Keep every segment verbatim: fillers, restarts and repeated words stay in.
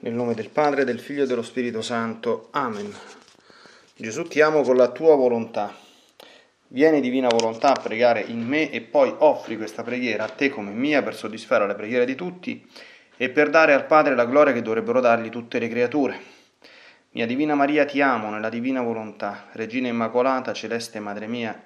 Nel nome del Padre, del Figlio e dello Spirito Santo. Amen. Gesù, ti amo con la tua volontà. Vieni, divina volontà, a pregare in me e poi offri questa preghiera a te come mia per soddisfare le preghiere di tutti e per dare al Padre la gloria che dovrebbero dargli tutte le creature. Mia Divina Maria, ti amo nella Divina Volontà, Regina Immacolata, Celeste Madre mia,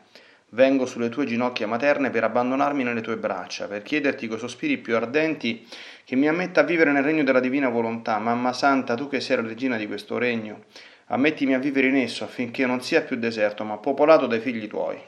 vengo sulle tue ginocchia materne per abbandonarmi nelle tue braccia, per chiederti coi sospiri più ardenti che mi ammetta a vivere nel Regno della Divina Volontà. Mamma Santa, tu che sei la Regina di questo Regno, ammettimi a vivere in esso affinché non sia più deserto, ma popolato dai figli tuoi.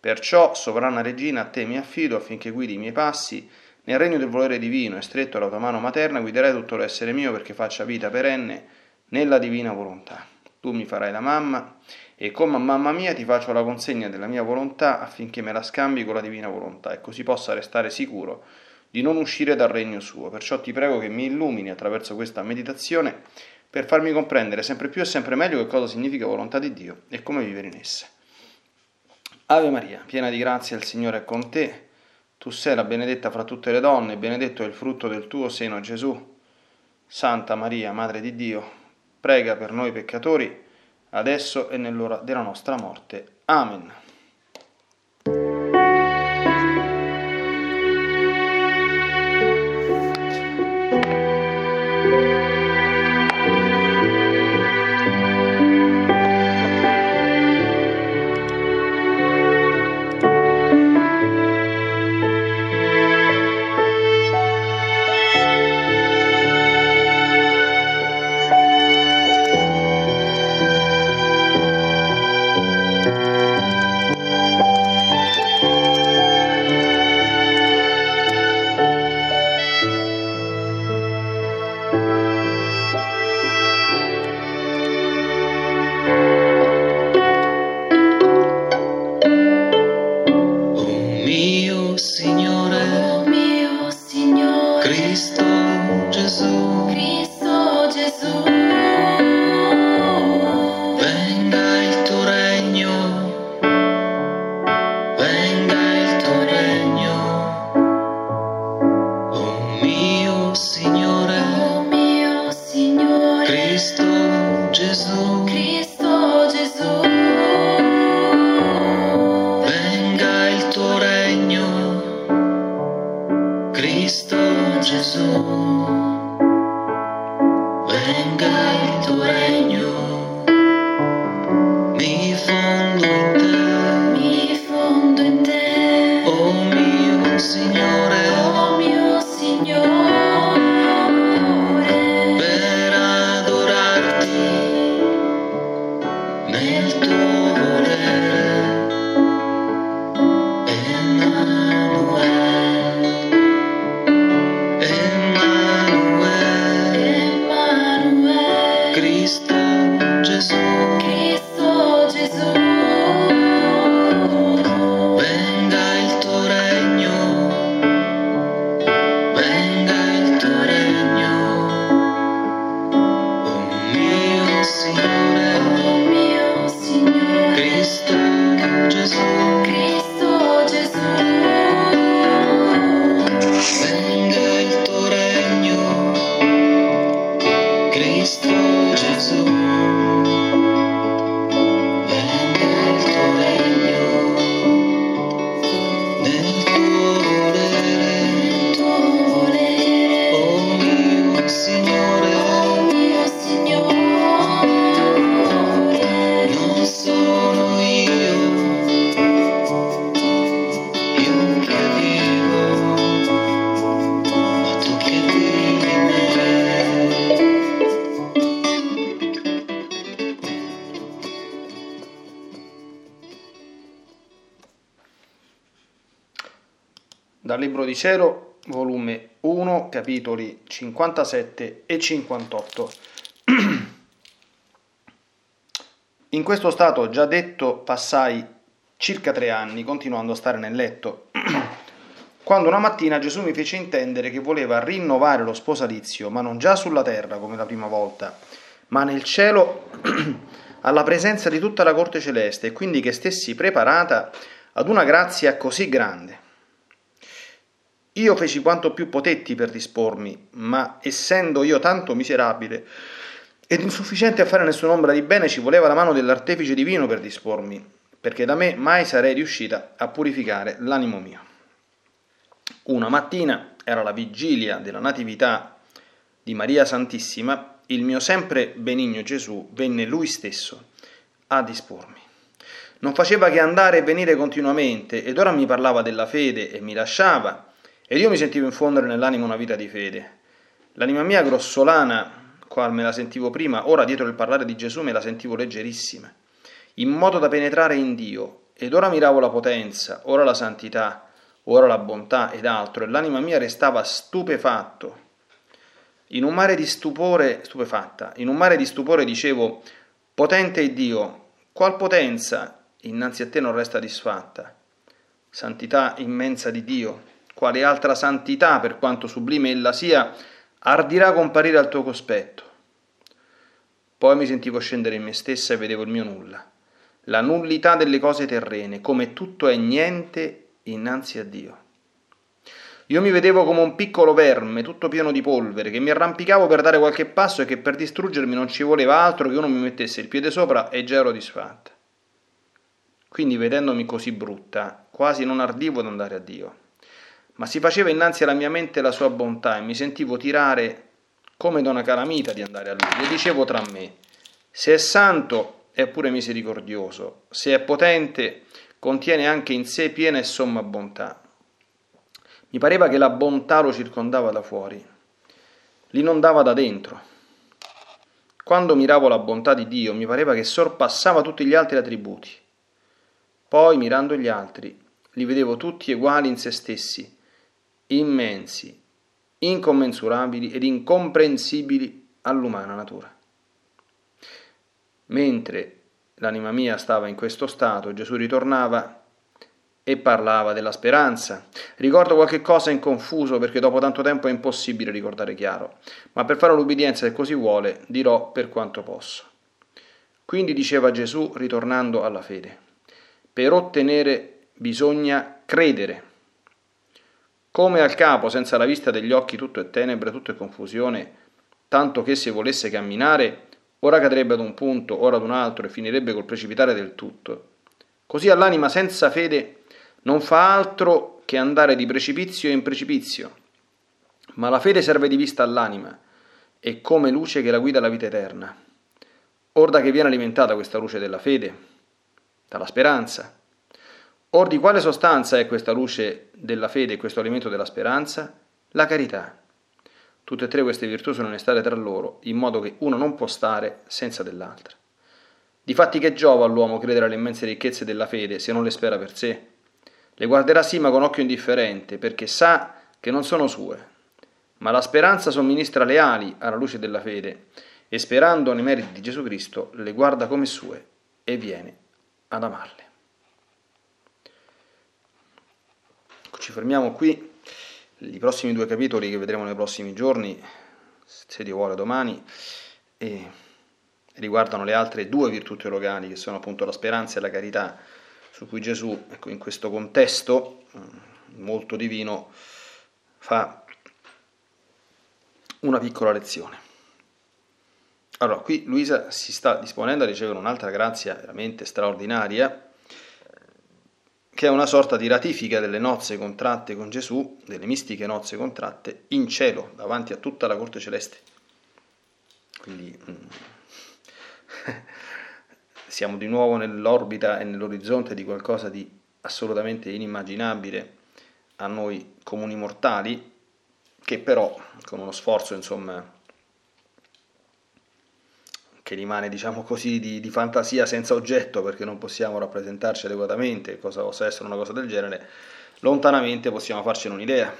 Perciò, Sovrana Regina, a te mi affido affinché guidi i miei passi nel Regno del volere divino e stretto alla tua mano materna guiderai tutto l'essere mio perché faccia vita perenne nella divina volontà. Tu mi farai la mamma e come mamma mia ti faccio la consegna della mia volontà affinché me la scambi con la divina volontà e così possa restare sicuro di non uscire dal regno suo. Perciò ti prego che mi illumini attraverso questa meditazione per farmi comprendere sempre più e sempre meglio che cosa significa volontà di Dio e come vivere in essa. Ave Maria, piena di grazia, il Signore è con te. Tu sei la benedetta fra tutte le donne e benedetto è il frutto del tuo seno, Gesù. Santa Maria, Madre di Dio, prega per noi peccatori, adesso e nell'ora della nostra morte. Amen. Dal Libro di Cielo, volume uno, capitoli cinquantasette e cinquantotto. In questo stato già detto passai circa tre anni, continuando a stare nel letto, quando una mattina Gesù mi fece intendere che voleva rinnovare lo sposalizio, ma non già sulla terra come la prima volta, ma nel cielo alla presenza di tutta la corte celeste, e quindi che stessi preparata ad una grazia così grande. Io feci quanto più potetti per dispormi, ma essendo io tanto miserabile ed insufficiente a fare nessun'ombra di bene, ci voleva la mano dell'artefice divino per dispormi, perché da me mai sarei riuscita a purificare l'animo mio. Una mattina, era la vigilia della Natività di Maria Santissima, il mio sempre benigno Gesù venne lui stesso a dispormi. Non faceva che andare e venire continuamente, ed ora mi parlava della fede e mi lasciava, ed io mi sentivo infondere nell'animo una vita di fede. L'anima mia grossolana, qual me la sentivo prima, ora dietro il parlare di Gesù me la sentivo leggerissima, in modo da penetrare in Dio, ed ora miravo la potenza, ora la santità, ora la bontà ed altro, e l'anima mia restava stupefatto. In un mare di stupore, stupefatta, in un mare di stupore dicevo: potente Dio, qual potenza innanzi a te non resta disfatta? Santità immensa di Dio, quale altra santità, per quanto sublime ella sia, ardirà comparire al tuo cospetto? Poi mi sentivo scendere in me stessa e vedevo il mio nulla, la nullità delle cose terrene, come tutto è niente innanzi a Dio. Io mi vedevo come un piccolo verme, tutto pieno di polvere, che mi arrampicavo per dare qualche passo e che per distruggermi non ci voleva altro che uno mi mettesse il piede sopra, e già ero disfatta. Quindi, vedendomi così brutta, quasi non ardivo ad andare a Dio, ma si faceva innanzi alla mia mente la sua bontà e mi sentivo tirare come da una calamita di andare a Lui. E dicevo tra me: se è santo è pure misericordioso, se è potente contiene anche in sé piena e somma bontà. Mi pareva che la bontà lo circondava da fuori, l'inondava da dentro. Quando miravo la bontà di Dio, mi pareva che sorpassava tutti gli altri attributi. Poi, mirando gli altri, li vedevo tutti uguali in se stessi, immensi, incommensurabili ed incomprensibili all'umana natura. Mentre l'anima mia stava in questo stato, Gesù ritornava e parlava della speranza. Ricordo qualche cosa in confuso, perché dopo tanto tempo è impossibile ricordare chiaro, ma per fare l'ubbidienza, se così vuole, dirò per quanto posso. Quindi diceva Gesù, ritornando alla fede: per ottenere bisogna credere. Come al capo, senza la vista degli occhi, tutto è tenebra, tutto è confusione, tanto che se volesse camminare, ora cadrebbe ad un punto, ora ad un altro, e finirebbe col precipitare del tutto. Così all'anima senza fede non fa altro che andare di precipizio in precipizio, ma la fede serve di vista all'anima, e come luce che la guida alla vita eterna. Or da che viene alimentata questa luce della fede? Dalla speranza. Or di quale sostanza è questa luce della fede e questo alimento della speranza? La carità. Tutte e tre queste virtù sono in estate tra loro, in modo che uno non può stare senza dell'altra. Difatti, che giova all'uomo credere alle immense ricchezze della fede, se non le spera per sé? Le guarderà sì, ma con occhio indifferente, perché sa che non sono sue. Ma la speranza somministra le ali alla luce della fede, e sperando nei meriti di Gesù Cristo le guarda come sue e viene ad amarle. Ci fermiamo qui. I prossimi due capitoli che vedremo nei prossimi giorni, se Dio vuole domani, e riguardano le altre due virtù teologali, che sono appunto la speranza e la carità, su cui Gesù, ecco, in questo contesto molto divino, fa una piccola lezione. Allora, qui Luisa si sta disponendo a ricevere un'altra grazia veramente straordinaria, che è una sorta di ratifica delle nozze contratte con Gesù, delle mistiche nozze contratte in cielo, davanti a tutta la corte celeste. Quindi siamo di nuovo nell'orbita e nell'orizzonte di qualcosa di assolutamente inimmaginabile a noi comuni mortali, che però con uno sforzo, insomma, che rimane, diciamo così, di, di fantasia senza oggetto, perché non possiamo rappresentarci adeguatamente cosa possa essere una cosa del genere, lontanamente possiamo farcene un'idea.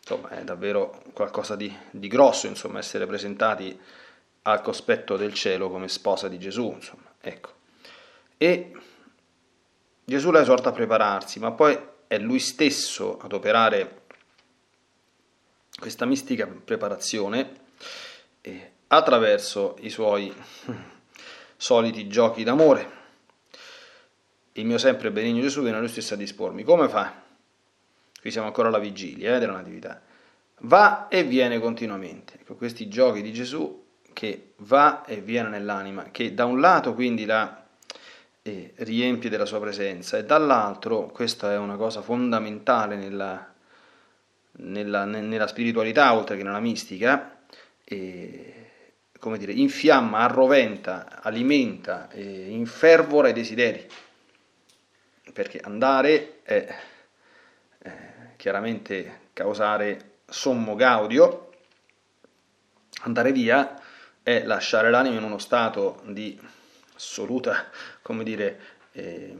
Insomma, è davvero qualcosa di, di grosso, insomma, essere presentati al cospetto del cielo come sposa di Gesù, insomma, ecco. E Gesù la esorta a prepararsi, ma poi è lui stesso ad operare questa mistica preparazione eh, attraverso i suoi soliti giochi d'amore. Il mio sempre benigno Gesù viene a lui stesso a dispormi. Come fa? qui siamo ancora alla vigilia eh, della Natività, va e viene continuamente. Ecco, questi giochi di Gesù che va e viene nell'anima, che da un lato quindi la eh, riempie della sua presenza e dall'altro, questa è una cosa fondamentale nella, nella, nella spiritualità oltre che nella mistica, eh, come dire, infiamma, arroventa, alimenta, eh, infervora i desideri, perché andare è eh, chiaramente causare sommo gaudio, andare via è lasciare l'anima in uno stato di assoluta, come dire, eh,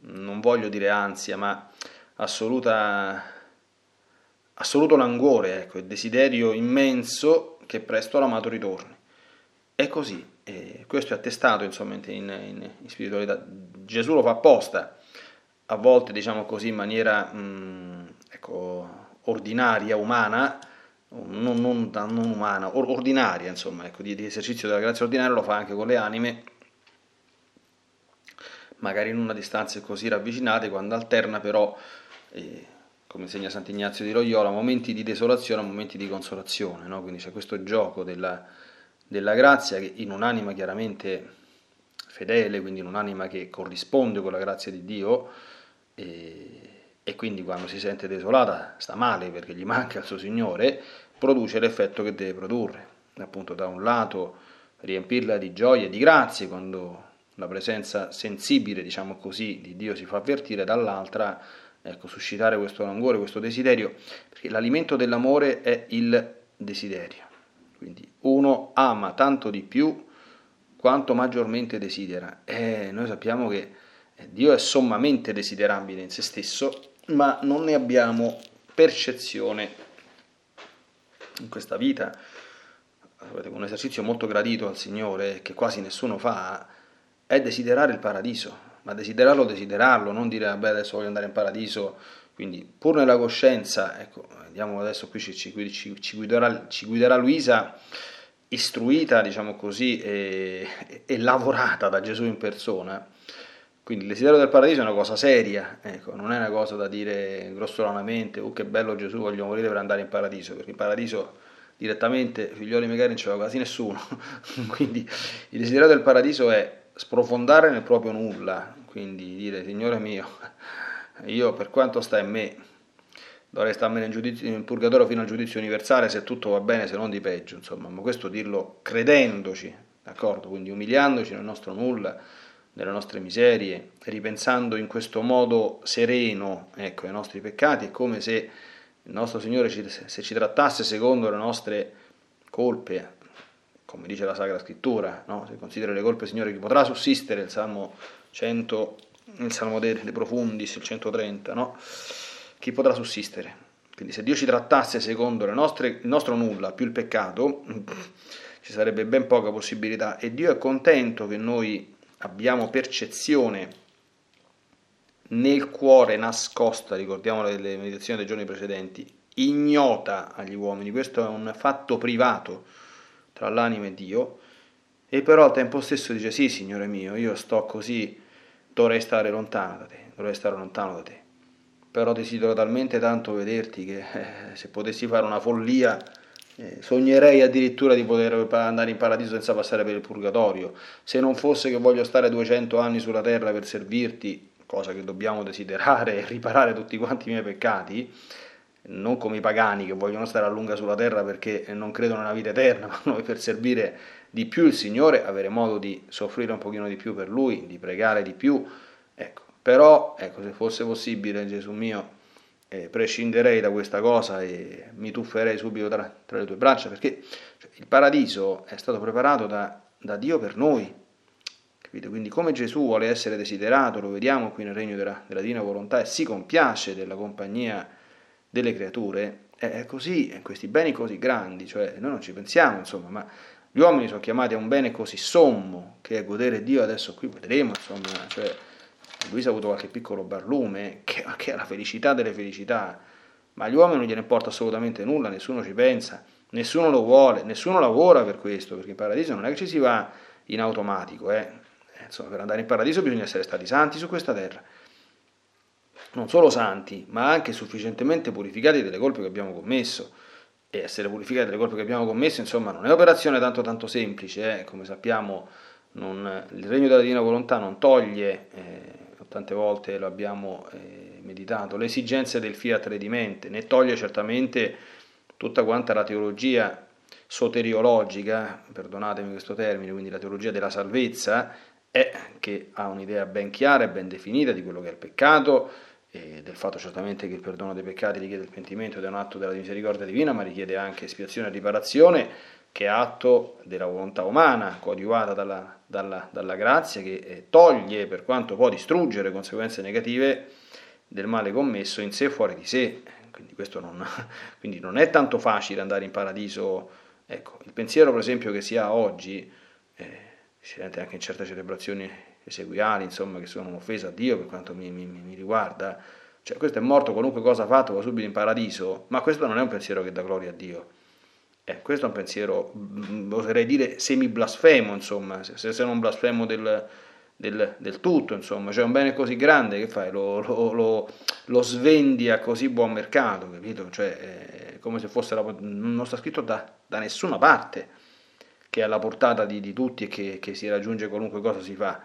non voglio dire ansia, ma assoluta, assoluto languore, ecco, il desiderio immenso che presto l'amato ritorni. È così, eh, questo è attestato insomma in, in, in spiritualità. Gesù lo fa apposta, a volte diciamo così in maniera mh, ecco, ordinaria, umana, non, non, non umana, or, ordinaria, insomma, ecco, di, di esercizio della grazia ordinaria, lo fa anche con le anime, magari in una distanza così ravvicinate, quando alterna però, eh, come insegna Sant'Ignazio di Loyola, momenti di desolazione a momenti di consolazione, no? Quindi c'è questo gioco della, della grazia che in un'anima chiaramente fedele, quindi in un'anima che corrisponde con la grazia di Dio, eh, e quindi quando si sente desolata sta male perché gli manca il suo Signore, produce l'effetto che deve produrre. Appunto, da un lato riempirla di gioia e di grazie quando la presenza sensibile, diciamo così, di Dio si fa avvertire, dall'altra, ecco, suscitare questo languore, questo desiderio, perché l'alimento dell'amore è il desiderio. Quindi uno ama tanto di più quanto maggiormente desidera. E noi sappiamo che Dio è sommamente desiderabile in se stesso, ma non ne abbiamo percezione in questa vita. Un esercizio molto gradito al Signore, che quasi nessuno fa, è desiderare il paradiso, ma desiderarlo, desiderarlo, non dire vabbè adesso voglio andare in paradiso, quindi pur nella coscienza, ecco, andiamo adesso qui, ci, ci, ci, ci, guiderà, ci guiderà Luisa, istruita, diciamo così, e, e lavorata da Gesù in persona. Quindi il desiderio del paradiso è una cosa seria, ecco, non è una cosa da dire grossolanamente, oh che bello Gesù, voglio morire per andare in paradiso, perché in paradiso direttamente, figlioli magari non ce l'ha quasi nessuno, quindi il desiderio del paradiso è sprofondare nel proprio nulla, quindi dire Signore mio, io per quanto sta in me, dovrei starmene in, giudizio, in purgatorio fino al giudizio universale, se tutto va bene, se non di peggio, insomma, ma questo dirlo credendoci, d'accordo, quindi umiliandoci nel nostro nulla, delle nostre miserie, ripensando in questo modo sereno, ecco, ai nostri peccati, è come se il nostro Signore ci, se ci trattasse secondo le nostre colpe, come dice la Sacra Scrittura, no? Se considera le colpe, Signore, chi potrà sussistere, il Salmo cento, il Salmo dei Profundis, il centotrenta, no? Chi potrà sussistere? Quindi se Dio ci trattasse secondo le nostre, il nostro nulla più il peccato, ci sarebbe ben poca possibilità, e Dio è contento che noi abbiamo percezione nel cuore nascosta, ricordiamo le, le meditazioni dei giorni precedenti, ignota agli uomini. Questo è un fatto privato tra l'anima e Dio, e però al tempo stesso dice sì Signore mio, io sto così, dovrei stare lontano da te, dovrei stare lontano da te, però desidero talmente tanto vederti che eh, se potessi fare una follia Eh, sognerei addirittura di poter andare in paradiso senza passare per il purgatorio, se non fosse che voglio stare duecento anni sulla terra per servirti, cosa che dobbiamo desiderare e riparare tutti quanti i miei peccati, non come i pagani che vogliono stare a lunga sulla terra perché non credono nella vita eterna, ma noi per servire di più il Signore, avere modo di soffrire un pochino di più per Lui, di pregare di più, ecco, però ecco, se fosse possibile Gesù mio, Eh, prescinderei da questa cosa e mi tufferei subito tra, tra le tue braccia, perché cioè, il paradiso è stato preparato da, da Dio per noi, capite? Quindi come Gesù vuole essere desiderato, lo vediamo qui nel regno della, della Divina Volontà, e si compiace della compagnia delle creature, è, è così, questi beni così grandi, cioè noi non ci pensiamo insomma, ma gli uomini sono chiamati a un bene così sommo che è godere Dio. Adesso qui vedremo insomma, cioè Luisa ha avuto qualche piccolo barlume, che, che è la felicità delle felicità, ma agli uomini non gliene importa assolutamente nulla, nessuno ci pensa, nessuno lo vuole, nessuno lavora per questo, perché in paradiso non è che ci si va in automatico, eh. Insomma, per andare in paradiso bisogna essere stati santi su questa terra, non solo santi, ma anche sufficientemente purificati delle colpe che abbiamo commesso. E essere purificati delle colpe che abbiamo commesso, insomma, non è operazione tanto tanto semplice, eh? Come sappiamo, non, il Regno della Divina Volontà non toglie, eh, tante volte lo abbiamo eh, meditato, le esigenze del fiat redimente, né toglie certamente tutta quanta la teologia soteriologica, perdonatemi questo termine, quindi la teologia della salvezza, è che ha un'idea ben chiara e ben definita di quello che è il peccato, e del fatto certamente che il perdono dei peccati richiede il pentimento ed è un atto della misericordia divina, ma richiede anche espiazione e riparazione, che è atto della volontà umana, coadiuvata dalla, dalla, dalla grazia, che eh, toglie, per quanto può distruggere, conseguenze negative del male commesso in sé e fuori di sé. Quindi questo non, quindi non è tanto facile andare in paradiso. Ecco, il pensiero per esempio che si ha oggi, eh, si sente anche in certe celebrazioni esequiali, insomma, che sono un'offesa a Dio per quanto mi, mi, mi riguarda, cioè questo è morto, qualunque cosa ha fatto va subito in paradiso, ma questo non è un pensiero che dà gloria a Dio. Eh, questo è un pensiero, oserei dire, semi-blasfemo, insomma, se, se non blasfemo del, del, del tutto, insomma, cioè un bene così grande, che fai? Lo, lo, lo, lo svendi a così buon mercato, capito? Cioè, eh, come se fosse, la, non sta scritto da, da nessuna parte, che è alla portata di, di tutti e che, che si raggiunge qualunque cosa si fa.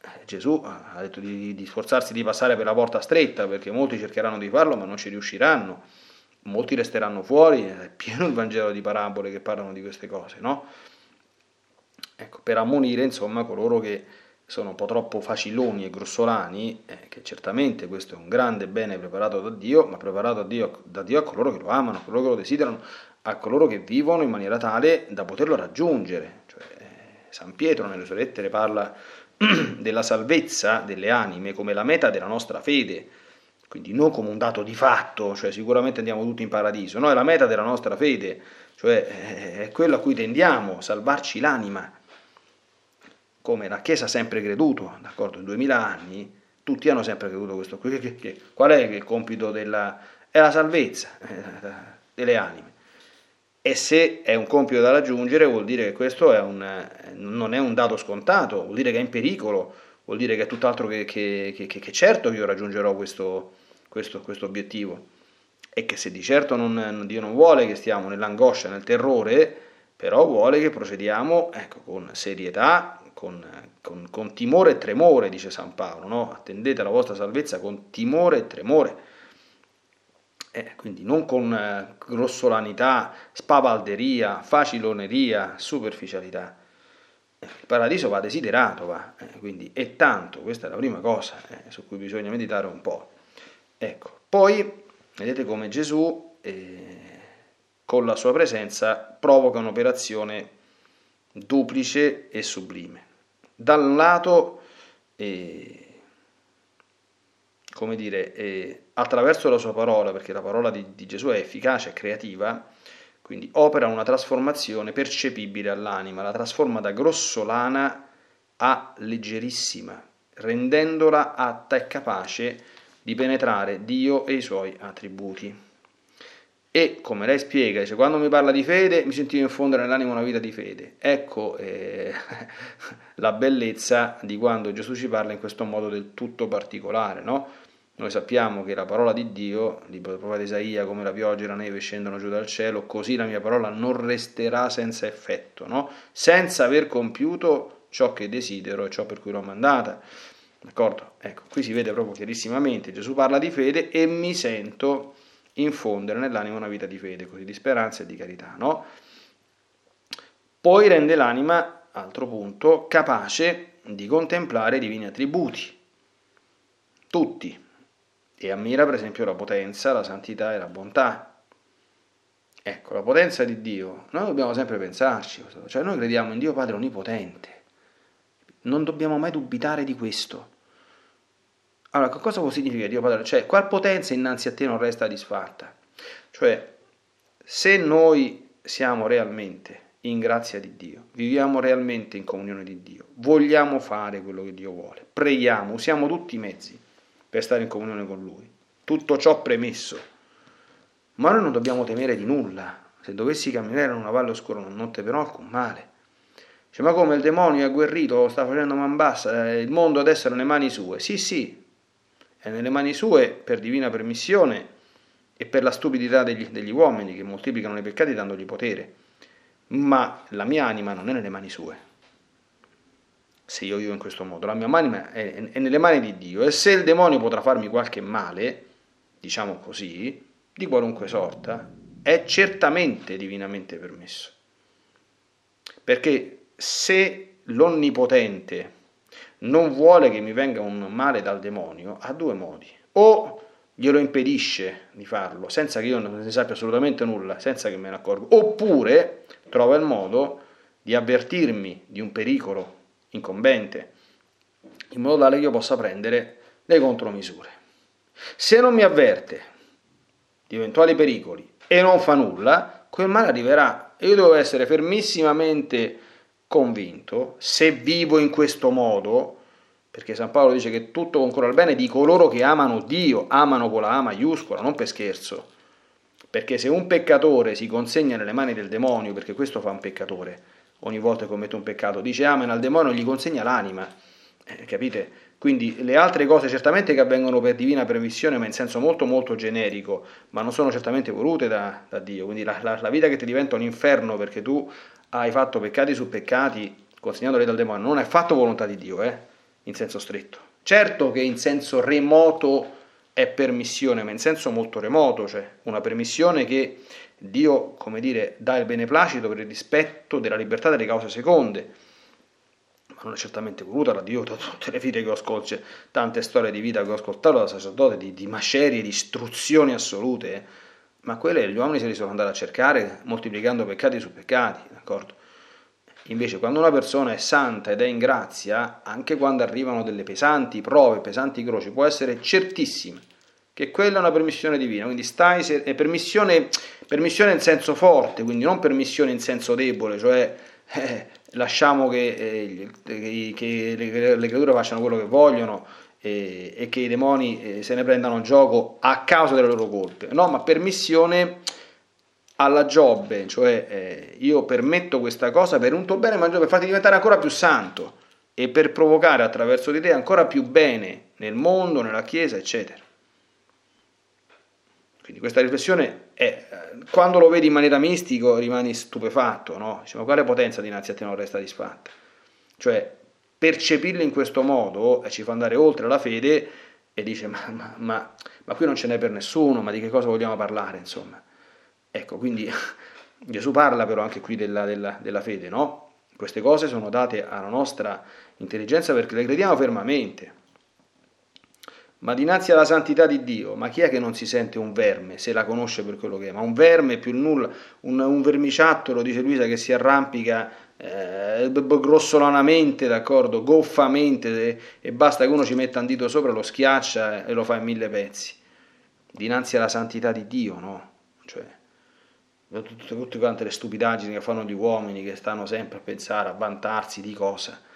Eh, Gesù ha detto di, di sforzarsi di passare per la porta stretta, perché molti cercheranno di farlo ma non ci riusciranno. Molti resteranno fuori, è pieno il Vangelo di parabole che parlano di queste cose, no? Ecco, per ammonire, insomma, coloro che sono un po' troppo faciloni e grossolani, eh, che certamente questo è un grande bene preparato da Dio, ma preparato da Dio, da Dio a coloro che lo amano, a coloro che lo desiderano, a coloro che vivono in maniera tale da poterlo raggiungere. Cioè, eh, San Pietro nelle sue lettere parla della salvezza delle anime come la meta della nostra fede, quindi non come un dato di fatto, cioè sicuramente andiamo tutti in paradiso, no, è la meta della nostra fede, cioè è quello a cui tendiamo, salvarci l'anima, come la Chiesa ha sempre creduto, d'accordo, in duemila anni tutti hanno sempre creduto questo, qui, che, che, qual è il compito della... è la salvezza delle anime, e se è un compito da raggiungere vuol dire che questo è un, non è un dato scontato, vuol dire che è in pericolo, vuol dire che è tutt'altro che, che, che, che certo che io raggiungerò questo... Questo, questo obiettivo, e che se di certo non, Dio non vuole che stiamo nell'angoscia, nel terrore, però vuole che procediamo, ecco, con serietà, con, con, con timore e tremore, dice San Paolo, no? Attendete la vostra salvezza con timore e tremore, eh, quindi non con eh, grossolanità, spavalderia, faciloneria, superficialità. Il paradiso va desiderato, va, eh, quindi e tanto, questa è la prima cosa eh, su cui bisogna meditare un po'. Ecco, poi vedete come Gesù eh, con la sua presenza provoca un'operazione duplice e sublime. Da un lato, eh, come dire, eh, attraverso la sua parola, perché la parola di, di Gesù è efficace, è creativa, quindi opera una trasformazione percepibile all'anima, la trasforma da grossolana a leggerissima, rendendola atta e capace di penetrare Dio e i suoi attributi. E come lei spiega, dice, quando mi parla di fede mi sentivo infondere nell'anima una vita di fede. Ecco eh, la bellezza di quando Gesù ci parla in questo modo del tutto particolare, no? Noi sappiamo che la parola di Dio, il libro del profeta Isaia, come la pioggia e la neve scendono giù dal cielo, così la mia parola non resterà senza effetto, no? Senza aver compiuto ciò che desidero e ciò per cui l'ho mandata. D'accordo? Ecco, qui si vede proprio chiarissimamente, Gesù parla di fede e mi sento infondere nell'anima una vita di fede, così di speranza e di carità, no? Poi rende l'anima, altro punto, capace di contemplare i divini attributi, tutti, e ammira per esempio la potenza, la santità e la bontà. Ecco, la potenza di Dio, noi dobbiamo sempre pensarci, cioè noi crediamo in Dio Padre Onnipotente, non dobbiamo mai dubitare di questo. Allora, che cosa può significare Dio Padre? Cioè, qual potenza innanzi a te non resta disfatta? Cioè, se noi siamo realmente in grazia di Dio, viviamo realmente in comunione di Dio, vogliamo fare quello che Dio vuole, preghiamo, usiamo tutti i mezzi per stare in comunione con Lui, tutto ciò premesso, ma noi non dobbiamo temere di nulla. Se dovessi camminare in una valle oscura non temerò alcun male. Cioè, ma come il demonio è agguerrito, sta facendo man bassa, il mondo adesso è nelle mani sue. Sì, sì, è nelle mani sue per divina permissione e per la stupidità degli, degli uomini che moltiplicano i peccati dandogli potere, ma la mia anima non è nelle mani sue. Se io vivo in questo modo, la mia anima è, è nelle mani di Dio, e se il demonio potrà farmi qualche male, diciamo così, di qualunque sorta, è certamente divinamente permesso. Perché se l'Onnipotente non vuole che mi venga un male dal demonio, ha due modi: o glielo impedisce di farlo, senza che io ne sappia assolutamente nulla, senza che me ne accorgo, oppure trova il modo di avvertirmi di un pericolo incombente, in modo tale che io possa prendere le contromisure. Se non mi avverte di eventuali pericoli e non fa nulla, quel male arriverà, e io devo essere fermissimamente convinto, se vivo in questo modo, perché San Paolo dice che tutto concorre al bene di coloro che amano Dio, amano con la A maiuscola, non per scherzo, perché se un peccatore si consegna nelle mani del demonio, perché questo fa un peccatore, ogni volta che commette un peccato, dice amen al demonio, gli consegna l'anima, eh, capite? Quindi le altre cose certamente che avvengono per divina permissione, ma in senso molto molto generico, ma non sono certamente volute da, da Dio. Quindi la, la, la vita che ti diventa un inferno perché tu hai fatto peccati su peccati, consegnandoli dal demonio, non è affatto volontà di Dio, eh? In senso stretto. Certo che in senso remoto è permissione, ma in senso molto remoto, cioè una permissione che Dio, come dire, dà il beneplacito per il rispetto della libertà delle cause seconde. Non è certamente voluta da Dio, da tutte le vite che ho ascoltato, tante storie di vita che ho ascoltato da sacerdote, di, di macerie, di istruzioni assolute, eh? Ma quelle gli uomini se li sono andati a cercare moltiplicando peccati su peccati, d'accordo? Invece quando una persona è santa ed è in grazia, anche quando arrivano delle pesanti prove, pesanti croci, può essere certissima che quella è una permissione divina, quindi stai se- è permissione, permissione in senso forte, quindi non permissione in senso debole, cioè... Eh, lasciamo che, eh, che le, le creature facciano quello che vogliono eh, e che i demoni eh, se ne prendano gioco a causa delle loro colpe, no, ma permissione alla Giobbe, cioè eh, io permetto questa cosa per un tuo bene, ma per farti diventare ancora più santo e per provocare attraverso di te ancora più bene nel mondo, nella Chiesa, eccetera. Quindi questa riflessione è, quando lo vedi in maniera mistico rimani stupefatto, no? Dici, ma quale potenza dinanzi a te non resta disfatta? Cioè, percepirlo in questo modo eh, ci fa andare oltre la fede e dice, ma, ma, ma, ma qui non ce n'è per nessuno, ma di che cosa vogliamo parlare, insomma? Ecco, quindi Gesù parla però anche qui della, della, della fede, no? Queste cose sono date alla nostra intelligenza perché le crediamo fermamente. Ma dinanzi alla santità di Dio, ma chi è che non si sente un verme, se la conosce per quello che è? Ma un verme più nulla, un, un vermiciattolo, dice Luisa, che si arrampica eh, grossolanamente, d'accordo, goffamente, e, e basta che uno ci metta un dito sopra, lo schiaccia e lo fa in mille pezzi. Dinanzi alla santità di Dio, no? Cioè, tutte, tutte quante le stupidaggini che fanno gli uomini, che stanno sempre a pensare, a vantarsi di cosa.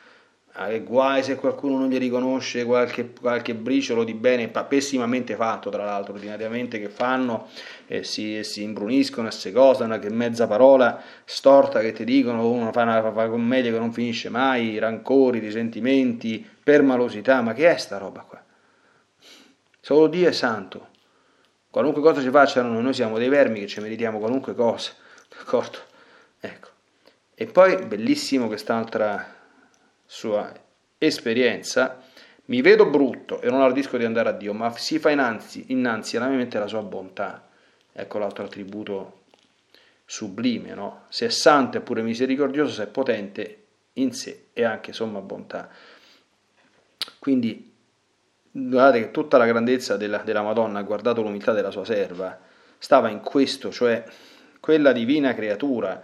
Che guai se qualcuno non gli riconosce qualche, qualche briciolo di bene pessimamente fatto, tra l'altro, ordinariamente, che fanno e si, e si imbruniscono e se cosano, che mezza parola storta che ti dicono, uno fa una, fa una commedia che non finisce mai, rancori, risentimenti, permalosità, ma che è sta roba qua? Solo Dio è santo, qualunque cosa ci facciano noi siamo dei vermi che ci meritiamo qualunque cosa, d'accordo? Ecco, e poi bellissimo quest'altra sua esperienza: mi vedo brutto e non ardisco di andare a Dio, ma si fa innanzi, innanzi alla mia mente la sua bontà. Ecco l'altro attributo sublime, no? Se è santo è pure misericordioso, se è potente in sé e anche somma bontà. Quindi guardate che tutta la grandezza della, della Madonna, guardato l'umiltà della sua serva, stava in questo, cioè quella divina creatura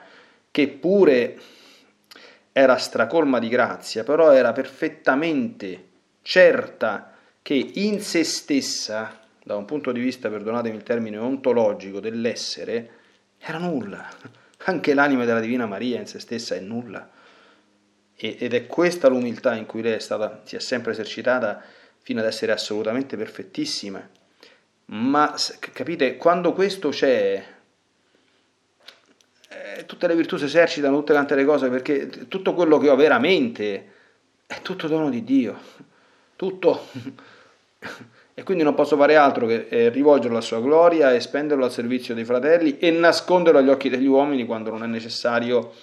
che pure era stracolma di grazia, però era perfettamente certa che in se stessa, da un punto di vista, perdonatemi il termine ontologico, dell'essere, era nulla. Anche l'anima della Divina Maria in se stessa è nulla. E, ed è questa l'umiltà in cui lei è stata, si è sempre esercitata fino ad essere assolutamente perfettissima. Ma capite, quando questo c'è, tutte le virtù si esercitano, tutte quante le cose, perché tutto quello che ho veramente è tutto dono di Dio, tutto e quindi non posso fare altro che eh, rivolgerlo alla sua gloria e spenderlo al servizio dei fratelli e nasconderlo agli occhi degli uomini quando non è necessario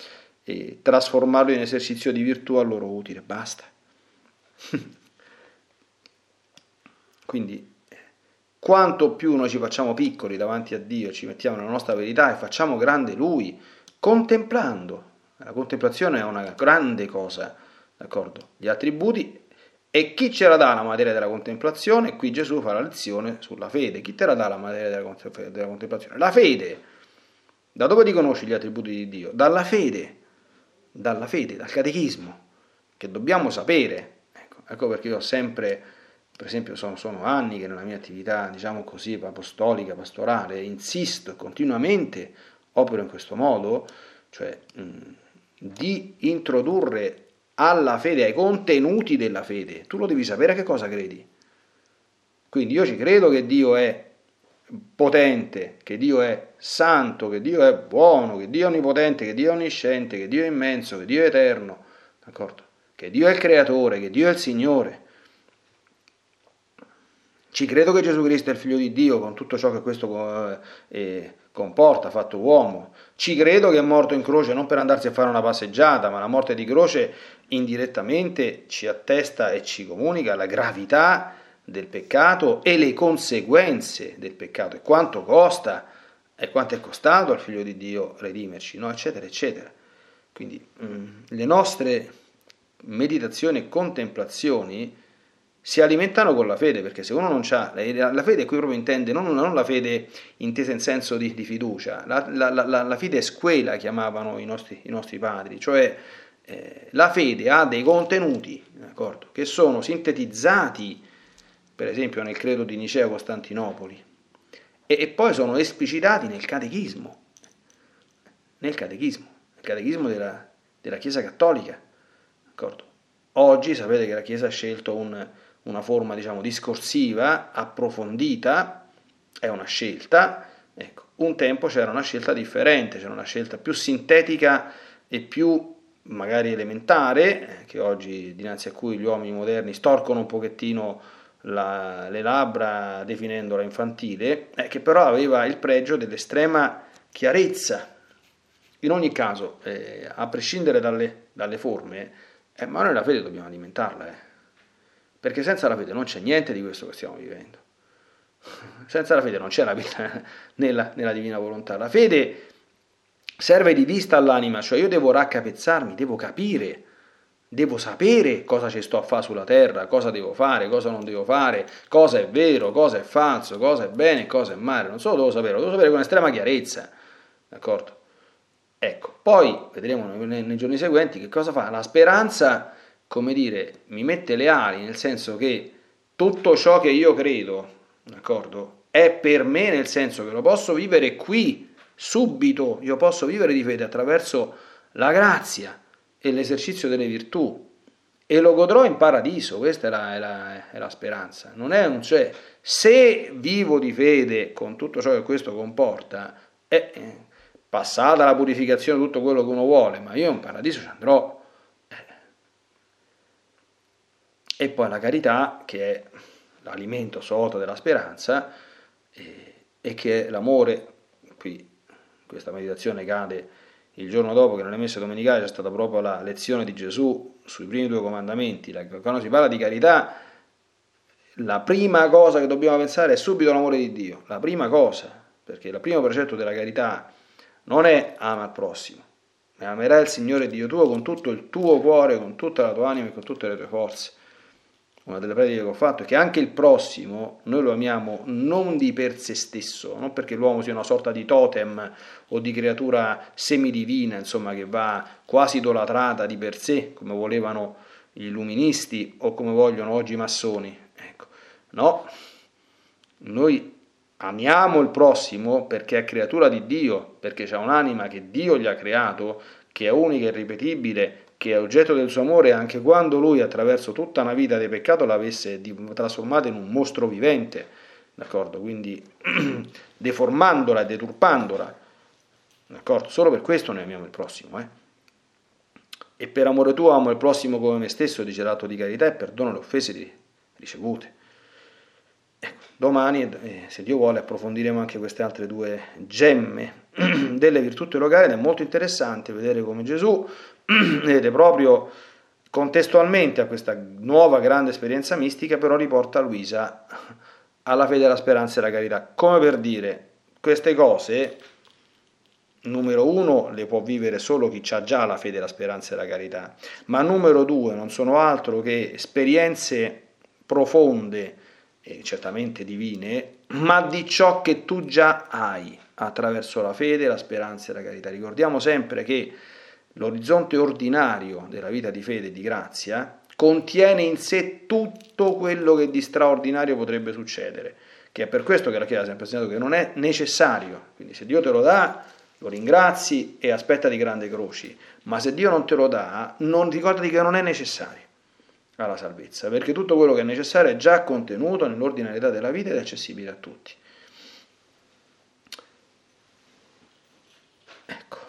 eh, trasformarlo in esercizio di virtù a loro utile, basta. Quindi quanto più noi ci facciamo piccoli davanti a Dio, ci mettiamo nella nostra verità e facciamo grande Lui, contemplando. La contemplazione è una grande cosa, d'accordo? Gli attributi, e chi ce la dà la materia della contemplazione? Qui Gesù fa la lezione sulla fede. Chi te la dà la materia della contemplazione? La fede. Da dove li conosci gli attributi di Dio? Dalla fede, dalla fede, dal catechismo, che dobbiamo sapere. Ecco, ecco perché io ho sempre, per esempio, sono, sono anni che nella mia attività, diciamo così, apostolica, pastorale, insisto continuamente, opero in questo modo, cioè mh, di introdurre alla fede, ai contenuti della fede. Tu lo devi sapere a che cosa credi. Quindi io ci credo che Dio è potente, che Dio è santo, che Dio è buono, che Dio è onnipotente, che Dio è onnisciente, che Dio è immenso, che Dio è eterno, d'accordo? Che Dio è il creatore, che Dio è il Signore. Ci credo che Gesù Cristo è il Figlio di Dio con tutto ciò che questo eh, comporta, fatto uomo. Ci credo che è morto in croce non per andarsi a fare una passeggiata, ma la morte di croce indirettamente ci attesta e ci comunica la gravità del peccato e le conseguenze del peccato e quanto costa e quanto è costato al Figlio di Dio redimerci, no? Eccetera, eccetera. Quindi mh, le nostre meditazioni e contemplazioni si alimentano con la fede, perché se uno non c'ha la, la fede qui proprio intende non, non la fede intesa in senso di, di fiducia, la, la, la, la fede squela chiamavano i nostri, i nostri padri, cioè eh, la fede ha dei contenuti, d'accordo, che sono sintetizzati per esempio nel credo di Nicea Costantinopoli e, e poi sono esplicitati nel catechismo, nel catechismo, nel catechismo della, della Chiesa Cattolica, d'accordo. Oggi sapete che la Chiesa ha scelto un una forma, diciamo, discorsiva, approfondita, è una scelta, ecco. Un tempo c'era una scelta differente, c'era una scelta più sintetica e più magari elementare, che oggi dinanzi a cui gli uomini moderni storcono un pochettino la, le labbra definendola infantile, eh, che però aveva il pregio dell'estrema chiarezza. In ogni caso, eh, a prescindere dalle, dalle forme, eh, ma noi la fede dobbiamo alimentarla, eh. Perché senza la fede non c'è niente di questo che stiamo vivendo. Senza la fede non c'è la vita nella, nella divina volontà. La fede serve di vista all'anima, cioè io devo raccapezzarmi, devo capire, devo sapere cosa ci sto a fare sulla terra, cosa devo fare, cosa non devo fare, cosa è vero, cosa è falso, cosa è bene, cosa è male. Non solo devo sapere, lo devo sapere con estrema chiarezza, d'accordo? Ecco, poi vedremo nei, nei giorni seguenti che cosa fa. La speranza, come dire, mi mette le ali, nel senso che tutto ciò che io credo, d'accordo, è per me, nel senso che lo posso vivere qui, subito, io posso vivere di fede attraverso la grazia e l'esercizio delle virtù, e lo godrò in paradiso, questa è la, è la, è la speranza, non è un cioè, se vivo di fede con tutto ciò che questo comporta, è passata la purificazione, tutto quello che uno vuole, ma io in paradiso ci andrò. E poi la carità, che è l'alimento sota della speranza, eh, e che è l'amore. Qui questa meditazione cade il giorno dopo che nelle messe domenicali c'è stata proprio la lezione di Gesù sui primi due comandamenti. La, quando si parla di carità, la prima cosa che dobbiamo pensare è subito all'amore di Dio, la prima cosa, perché il primo precetto della carità non è ama il prossimo, ma amerai il Signore Dio tuo con tutto il tuo cuore, con tutta la tua anima e con tutte le tue forze. Una delle prediche che ho fatto è che anche il prossimo noi lo amiamo non di per se stesso, non perché l'uomo sia una sorta di totem o di creatura semidivina, insomma, che va quasi idolatrata di per sé, come volevano gli illuministi o come vogliono oggi i massoni. Ecco. No, noi amiamo il prossimo perché è creatura di Dio, perché c'è un'anima che Dio gli ha creato, che è unica e irripetibile, che è oggetto del suo amore anche quando lui attraverso tutta una vita di peccato l'avesse trasformata in un mostro vivente, d'accordo? Quindi deformandola e deturpandola, d'accordo? Solo per questo noi amiamo il prossimo, eh? E per amore tuo amo il prossimo come me stesso, dice l'atto di carità, e perdono le offese ricevute. Domani, eh, se Dio vuole, approfondiremo anche queste altre due gemme delle virtù teologali, ed è molto interessante vedere come Gesù, ed è proprio contestualmente a questa nuova grande esperienza mistica, però riporta Luisa alla fede, alla speranza e alla carità, come per dire: queste cose, numero uno, le può vivere solo chi ha già la fede, la speranza e la carità, ma numero due, non sono altro che esperienze profonde e certamente divine, ma di ciò che tu già hai attraverso la fede, la speranza e la carità. Ricordiamo sempre che l'orizzonte ordinario della vita di fede e di grazia contiene in sé tutto quello che di straordinario potrebbe succedere, che è per questo che la Chiesa ha sempre insegnato che non è necessario. Quindi se Dio te lo dà, lo ringrazi e aspetta di grandi croci, ma se Dio non te lo dà, non, ricordati che non è necessario alla salvezza, perché tutto quello che è necessario è già contenuto nell'ordinarietà della vita ed è accessibile a tutti. Ecco.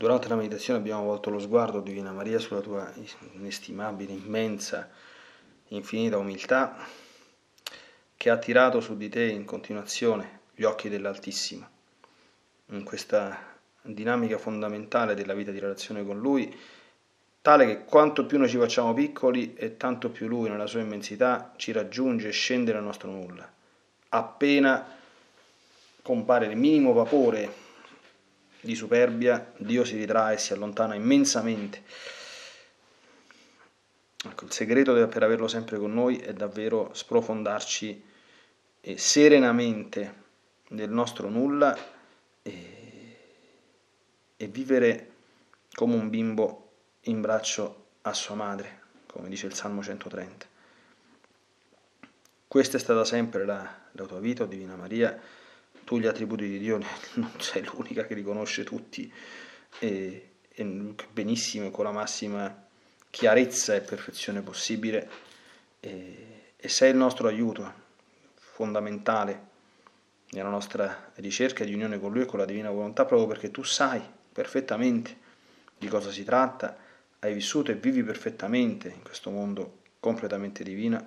Durante la meditazione abbiamo volto lo sguardo, Divina Maria, sulla tua inestimabile, immensa, infinita umiltà, che ha tirato su di te in continuazione gli occhi dell'Altissimo. In questa dinamica fondamentale della vita di relazione con Lui, tale che quanto più noi ci facciamo piccoli e tanto più Lui nella sua immensità ci raggiunge e scende nel nostro nulla. Appena compare il minimo vapore di superbia, Dio si ritrae e si allontana immensamente. Ecco, il segreto per averlo sempre con noi è davvero sprofondarci eh, serenamente nel nostro nulla e, e vivere come un bimbo in braccio a sua madre, come dice il Salmo centotrenta. Questa è stata sempre la, la tua vita, oh Divina Maria. Tu gli attributi di Dio non sei l'unica che li conosce tutti e, e benissimo e con la massima chiarezza e perfezione possibile, e, e sei il nostro aiuto fondamentale nella nostra ricerca di unione con Lui e con la Divina Volontà, proprio perché tu sai perfettamente di cosa si tratta, hai vissuto e vivi perfettamente in questo mondo completamente divino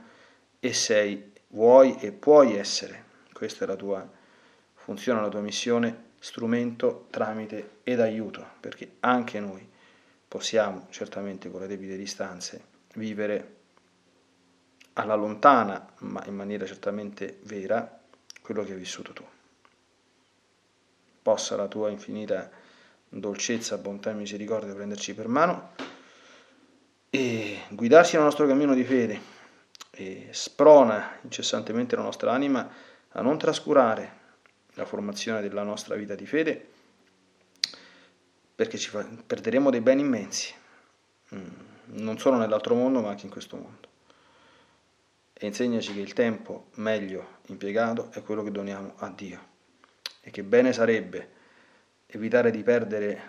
e sei, vuoi e puoi essere, questa è la tua funziona la tua missione, strumento, tramite ed aiuto, perché anche noi possiamo, certamente con le debite distanze, vivere alla lontana, ma in maniera certamente vera, quello che hai vissuto tu. Possa la tua infinita dolcezza, bontà e misericordia prenderci per mano e guidarci nel nostro cammino di fede, e sprona incessantemente la nostra anima a non trascurare la formazione della nostra vita di fede, perché ci fa, perderemo dei beni immensi, non solo nell'altro mondo ma anche in questo mondo, e insegnaci che il tempo meglio impiegato è quello che doniamo a Dio, e che bene sarebbe evitare di perdere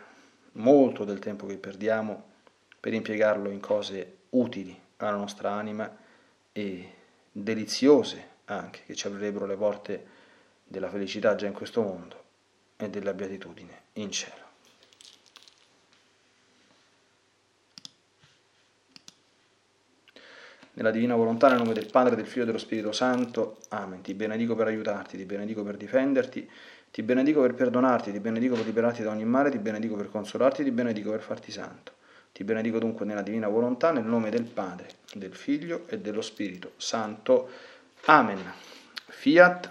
molto del tempo che perdiamo per impiegarlo in cose utili alla nostra anima e deliziose anche, che ci aprirebbero le porte della felicità già in questo mondo e della beatitudine in cielo. Nella Divina Volontà, nel nome del Padre, del Figlio e dello Spirito Santo, Amen. Ti benedico per aiutarti, ti benedico per difenderti, ti benedico per perdonarti, ti benedico per liberarti da ogni male, ti benedico per consolarti, ti benedico per farti santo. Ti benedico dunque nella divina volontà, nel nome del Padre, del Figlio e dello Spirito Santo. Amen. Fiat